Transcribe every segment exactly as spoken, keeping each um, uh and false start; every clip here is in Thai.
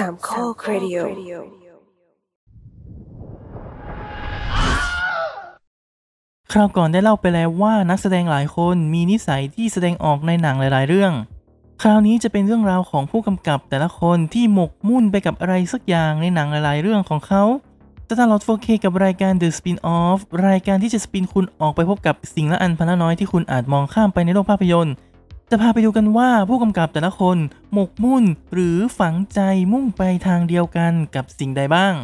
สามข้อเรดิโอคราวก่อนได้เล่าไปแล้วว่านักแสดงหลายคนมีนิสัยที่แสดงออกในหนังหลายๆเรื่องคราวนี้จะเป็นเรื่องราวของผู้กำกับแต่ละคนที่หมกมุ่นไปกับอะไรสักอย่างในหนังหลายๆเรื่องของเขาถ้าเราโฟกัสกับรายการ The Spinoff รายการที่จะสปินคุณออกไปพบกับสิ่งละอันพันละน้อยที่คุณอาจมองข้ามไปในโลกภาพยนตร์จะพาไปดูกันว่าผู้กำกับแต่ละคนหมกมุ่นหรือฝังใจมุ่งไปทางเดียวกันกับสิ่งใดบ้าง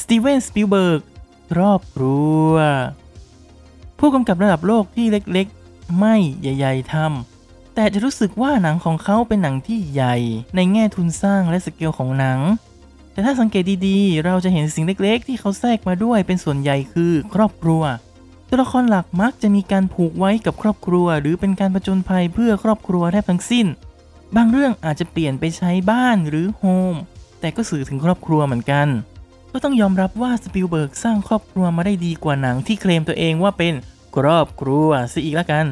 สตีเวนสปิลเบิร์กครอบครัวผู้กำกับระดับโลกที่เล็กๆไม่ใหญ่ๆทำแต่จะรู้สึกว่าหนังของเขาเป็นหนังที่ใหญ่ในแง่ทุนสร้างและสเกลของหนังแต่ถ้าสังเกตดีๆเราจะเห็นสิ่งเล็กๆที่เขาแทรกมาด้วยเป็นส่วนใหญ่คือครอบครัวตัวละครหลักมักจะมีการผูกไว้กับครอบครัวหรือเป็นการผจญภัยเพื่อครอบครัวแทบทั้งสิ้นบางเรื่องอาจจะเปลี่ยนไปใช้บ้านหรือโฮมแต่ก็สื่อถึงครอบครัวเหมือนกันก็ต้องยอมรับว่าสปิลเบิร์กสร้างครอบครัวมาได้ดีกว่าหนังที่เคลมตัวเองว่าเป็นครอบครัวซะอีกละกัน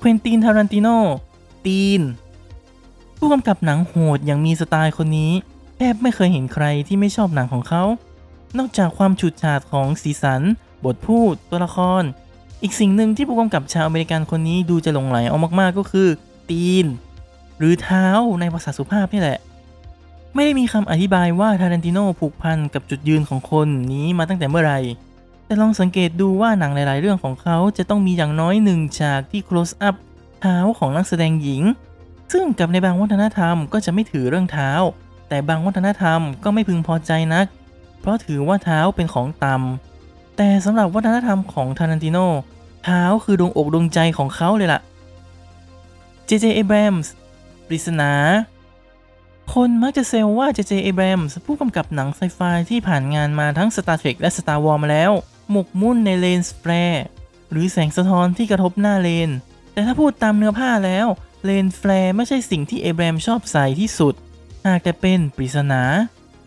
เควินติน ทารันติโนตีนผู้กำกับหนังโหดอย่างมีสไตล์คนนี้แทบไม่เคยเห็นใครที่ไม่ชอบหนังของเขานอกจากความฉูดฉาดของสีสันบทพูดตัวละครอีกสิ่งหนึ่งที่ผู้กำกับชาวอเมริกันคนนี้ดูจะหลงไหลเอามากๆก็คือตีนหรือเท้าในภาษาสุภาพนี่แหละไม่ได้มีคำอธิบายว่าทารันติโนผูกพันกับจุดยืนของคนนี้มาตั้งแต่เมื่อไหร่แต่ลองสังเกตดูว่าหนังหลายๆเรื่องของเขาจะต้องมีอย่างน้อยหนึ่งฉากที่ close up เท้าของนักแสดงหญิงซึ่งกับในบางวัฒนธรรมก็จะไม่ถือเรื่องเท้าแต่บางวัฒนธรรมก็ไม่พึงพอใจนักเพราะถือว่าเท้าเป็นของต่ำแต่สำหรับวัฒนธรรมของทารันติโนเท้าคือดวงอกดวงใจของเขาเลยล่ะ เจ เจ Abrams ปริศนาคนมักจะเซลว่า เจ เจ Abrams ผู้กำกับหนังไซไฟที่ผ่านงานมาทั้ง Star Trek และ Star Wars มาแล้วหมกมุ่นในเลนส์แฟลร์หรือแสงสะท้อนที่กระทบหน้าเลนแต่ถ้าพูดตามเนื้อผ้าแล้วเลนส์แฟลร์ไม่ใช่สิ่งที่ Abrams ชอบใส่ที่สุดหากแต่เป็นปริศนา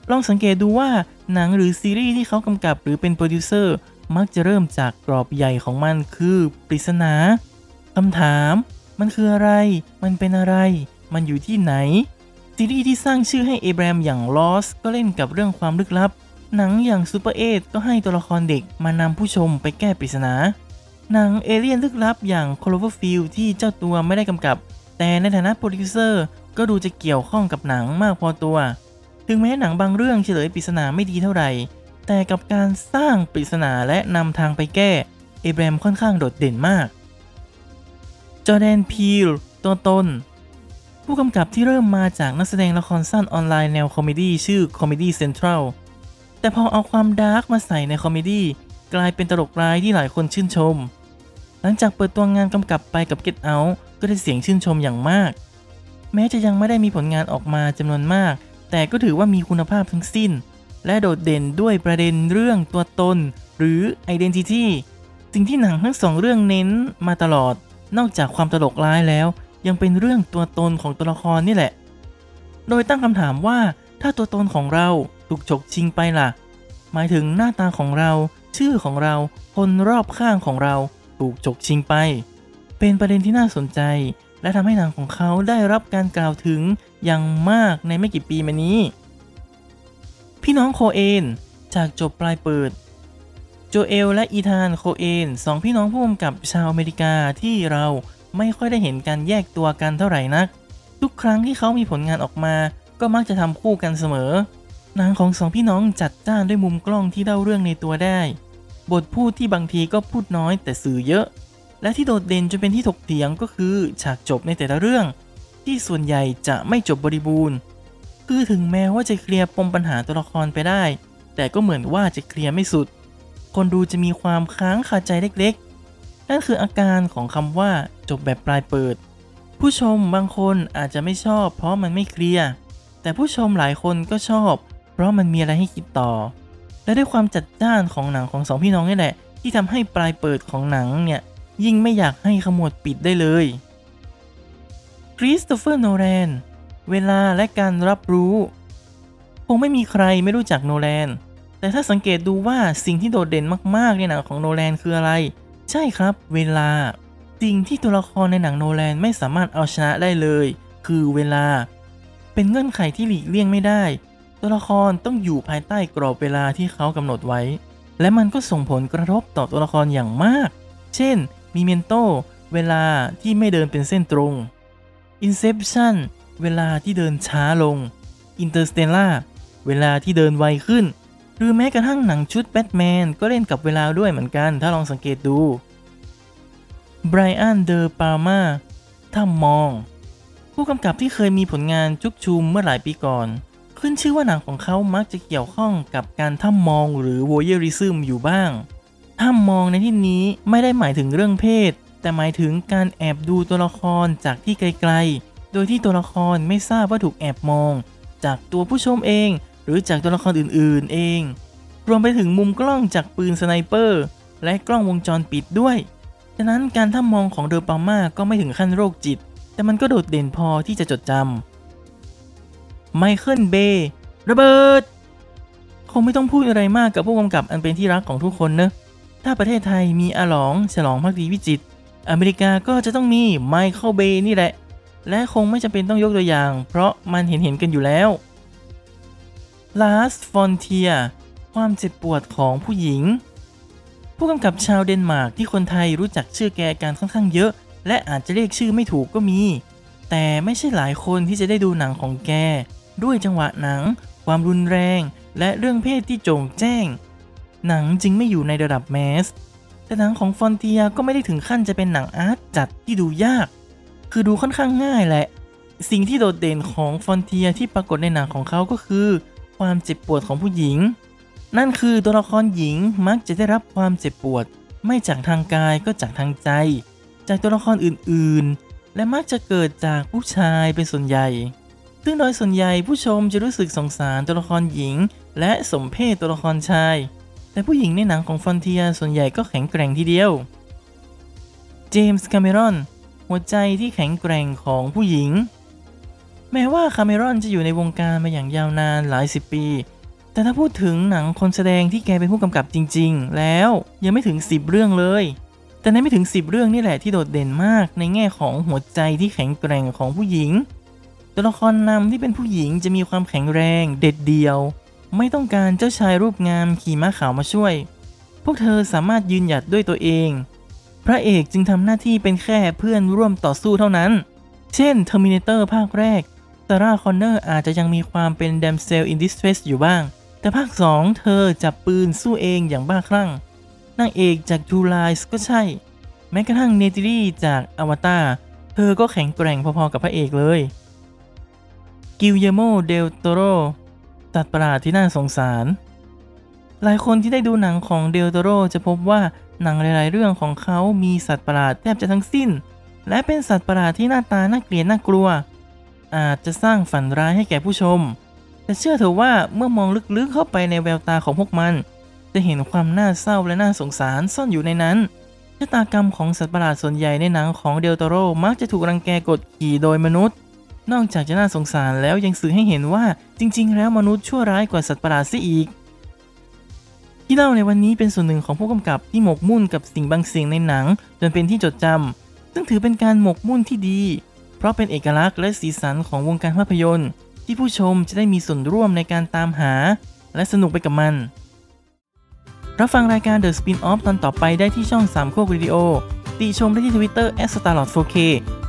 ลองสังเกตดูว่าหนังหรือซีรีส์ที่เขากำกับหรือเป็นโปรดิวเซอร์มักจะเริ่มจากกรอบใหญ่ของมันคือปริศนาคำถามมันคืออะไรมันเป็นอะไรมันอยู่ที่ไหนซีรีส์ที่สร้างชื่อให้เอเบรมอย่าง Lost ก็เล่นกับเรื่องความลึกลับหนังอย่าง ซูเปอร์เอท ก็ให้ตัวละครเด็กมานำผู้ชมไปแก้ปริศนาหนังเอเลี่ยนลึกลับอย่าง Cloverfield ที่เจ้าตัวไม่ได้กำกับแต่ในฐานะโปรดิวเซอร์ก็ดูจะเกี่ยวข้องกับหนังมากพอตัวถึงแม้หนังบางเรื่องเฉลยปริศนาไม่ดีเท่าไหร่แต่กับการสร้างปริศนาและนำทางไปแก้เอเบรมค่อนข้างโดดเด่นมากจอร์แดน พีลตัวตนผู้กำกับที่เริ่มมาจากนักแสดงละครสั้นออนไลน์แนวคอมเมดี้ชื่อ Comedy Central แต่พอเอาความดาร์กมาใส่ในคอมเมดี้กลายเป็นตลกร้ายที่หลายคนชื่นชมหลังจากเปิดตัวงานกำกับไปกับ Get Out ก็ได้เสียงชื่นชมอย่างมากแม้จะยังไม่ได้มีผลงานออกมาจำนวนมากแต่ก็ถือว่ามีคุณภาพทั้งสิ้นและโดดเด่นด้วยประเด็นเรื่องตัวตนหรือ ไอเดนติตี้ สิ่งที่หนังทั้งสองเรื่องเน้นมาตลอดนอกจากความตลกร้ายแล้วยังเป็นเรื่องตัวตนของตัวละครนี่แหละโดยตั้งคำถามว่าถ้าตัวตนของเราถูกฉกชิงไปล่ะหมายถึงหน้าตาของเราชื่อของเราคนรอบข้างของเราถูกฉกชิงไปเป็นประเด็นที่น่าสนใจและทำให้หนังของเขาได้รับการกล่าวถึงอย่างมากในไม่กี่ปีมานี้พี่น้องโคเอนจากจบปลายเปิดโจเอลและอีธานโคเอนสองพี่น้องผู้กำกับชาวอเมริกาที่เราไม่ค่อยได้เห็นการแยกตัวกันเท่าไหร่นักทุกครั้งที่เขามีผลงานออกมาก็มักจะทำคู่กันเสมอหนังของสองพี่น้องจัดจ้านด้วยมุมกล้องที่เล่าเรื่องในตัวได้บทพูดที่บางทีก็พูดน้อยแต่สื่อเยอะและที่โดดเด่นจนเป็นที่ถกเถียงก็คือฉากจบในแต่ละเรื่องที่ส่วนใหญ่จะไม่จบบริบูรณ์คือถึงแม้ว่าจะเคลียร์ปมปัญหาตัวละครไปได้แต่ก็เหมือนว่าจะเคลียร์ไม่สุดคนดูจะมีความค้างคาใจเล็กๆนั่นคืออาการของคำว่าจบแบบปลายเปิดผู้ชมบางคนอาจจะไม่ชอบเพราะมันไม่เคลียร์แต่ผู้ชมหลายคนก็ชอบเพราะมันมีอะไรให้คิดต่อและด้วยความจัดจ้านของหนังของสองพี่น้องนี่แหละที่ทำให้ปลายเปิดของหนังเนี่ยยิ่งไม่อยากให้ขมวดปิดได้เลยคริสโตเฟอร์โนแลนเวลาและการรับรู้คงไม่มีใครไม่รู้จักโนแลน แต่ถ้าสังเกตดูว่าสิ่งที่โดดเด่นมากๆในหนังของโนแลนคืออะไรใช่ครับเวลาสิ่งที่ตัวละครในหนังโนแลนไม่สามารถเอาชนะได้เลยคือเวลาเป็นเงื่อนไขที่หลีกเลี่ยงไม่ได้ตัวละครต้องอยู่ภายใต้กรอบเวลาที่เขากำหนดไว้และมันก็ส่งผลกระทบต่อตัวละครอย่างมากเช่นมีเมนโตเวลาที่ไม่เดินเป็นเส้นตรง Inception เวลาที่เดินช้าลง Interstellar เวลาที่เดินไวขึ้นหรือแม้กระทั่งหนังชุด Batman ก็เล่นกับเวลาด้วยเหมือนกันถ้าลองสังเกตดู Brian De Palma ถ้ามองผู้กำกับที่เคยมีผลงานชุกชุมเมื่อหลายปีก่อนขึ้นชื่อว่าหนังของเขามักจะเกี่ยวข้องกับการถ้ามองหรือ voyeurism อยู่บ้างถ้ามองในที่นี้ไม่ได้หมายถึงเรื่องเพศแต่หมายถึงการแอบดูตัวละครจากที่ไกลๆโดยที่ตัวละครไม่ทราบว่าถูกแอบมองจากตัวผู้ชมเองหรือจากตัวละครอื่นๆเองรวมไปถึงมุมกล้องจากปืนสไนเปอร์และกล้องวงจรปิดด้วยฉะนั้นการถ้ามองของเดอปาม่าก็ไม่ถึงขั้นโรคจิตแต่มันก็โดดเด่นพอที่จะจดจำไมเคิล เบย์ระเบิดคงไม่ต้องพูดอะไรมากกับผู้กำกับอันเป็นที่รักของทุกคนนะถ้าประเทศไทยมีอาหลองฉลองภักดีวิจิตรอเมริกาก็จะต้องมีไมเคิล เบย์นี่แหละและคงไม่จำเป็นต้องยกตัวอย่างเพราะมันเห็นเห็นกันอยู่แล้ว Last Frontier ความเจ็บปวดของผู้หญิงผู้กำกับชาวเดนมาร์กที่คนไทยรู้จักชื่อแกกันค่อนข้างเยอะและอาจจะเรียกชื่อไม่ถูกก็มีแต่ไม่ใช่หลายคนที่จะได้ดูหนังของแกด้วยจังหวะหนังความรุนแรงและเรื่องเพศที่โจ่งแจ้งหนังจึงไม่อยู่ในระดับแมสแต่หนังของฟอนเทียก็ไม่ได้ถึงขั้นจะเป็นหนังอาร์ตจัดที่ดูยากคือดูค่อนข้างง่ายแหละสิ่งที่โดดเด่นของฟอนเทียที่ปรากฏในหนังของเขาก็คือความเจ็บปวดของผู้หญิงนั่นคือตัวละครหญิงมักจะได้รับความเจ็บปวดไม่จากทางกายก็จากทางใจจากตัวละครอื่นๆและมักจะเกิดจากผู้ชายเป็นส่วนใหญ่ซึ่งโดยส่วนใหญ่ผู้ชมจะรู้สึกสงสารตัวละครหญิงและสมเพศตัวละครชายแต่ผู้หญิงในหนังของฟอนเทียส่วนใหญ่ก็แข็งแกร่งทีเดียวเจมส์ คาเมรอนหัวใจที่แข็งแกร่งของผู้หญิงแม้ว่าคาเมรอนจะอยู่ในวงการมาอย่างยาวนานหลายสิบปีแต่ถ้าพูดถึงหนังคนแสดงที่แกเป็นผู้กำกับจริงๆแล้วยังไม่ถึงสิบเรื่องเลยแต่ในไม่ถึงสิบเรื่องนี่แหละที่โดดเด่นมากในแง่ของหัวใจที่แข็งแกร่งของผู้หญิงตัวละครนำที่เป็นผู้หญิงจะมีความแข็งแรงเด็ดเดี่ยวไม่ต้องการเจ้าชายรูปงามขี่ม้าขาวมาช่วยพวกเธอสามารถยืนหยัดด้วยตัวเองพระเอกจึงทำหน้าที่เป็นแค่เพื่อนร่วมต่อสู้เท่านั้นเช่น Terminator ภาคแรก Sarah Connor อาจจะยังมีความเป็น Damsel in Distress อยู่บ้างแต่ภาคสองเธอจับปืนสู้เองอย่างบ้าคลั่งนางเอกจาก True Lies ก็ใช่แม้กระทั่ง Neytiri จาก Avatar เธอก็แข็งแกร่งพอๆกับพระเอกเลย Guillermo del Toro สัตว์ประหลาดที่น่าสงสารหลายคนที่ได้ดูหนังของ del Toro จะพบว่าหนังหลายๆเรื่องของเขามีสัตว์ประหลาดแทบจะทั้งสิ้นและเป็นสัตว์ประหลาดที่หน้าตาน่าเกลียดน่ากลัวอาจจะสร้างฝันร้ายให้แก่ผู้ชมแต่เชื่อเถอะว่าเมื่อมองลึกๆเข้าไปในแววตาของพวกมันจะเห็นความน่าเศร้าและน่าสงสารซ่อนอยู่ในนั้นชะตากรรมของสัตว์ประหลาดส่วนใหญ่ในหนังของเดลโตโรมักจะถูกรังแกกดขี่โดยมนุษย์นอกจากจะน่าสงสารแล้วยังสื่อให้เห็นว่าจริงๆแล้วมนุษย์ชั่วร้ายกว่าสัตว์ประหลาดซะอีกที่เล่าในวันนี้เป็นส่วนหนึ่งของผู้กำกับที่หมกมุ่นกับสิ่งบางสิ่งในหนังจนเป็นที่จดจำซึ่งถือเป็นการหมกมุ่นที่ดีเพราะเป็นเอกลักษณ์และสีสันของวงการภาพยนตร์ที่ผู้ชมจะได้มีส่วนร่วมในการตามหาและสนุกไปกับมันรับฟังรายการ The Spinoff ตอนต่อไปได้ที่ช่องสามโคกวิดีโอติชมได้ที่ Twitterแอท สตาร์ลอร์ด โฟร์เค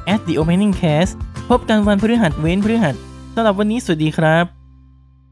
แอท เดอะ โอเพนนิ่งแคสต์ พบกันวันพฤหัสเว้นพฤหัสสำหรับวันนี้สวัสดีครับ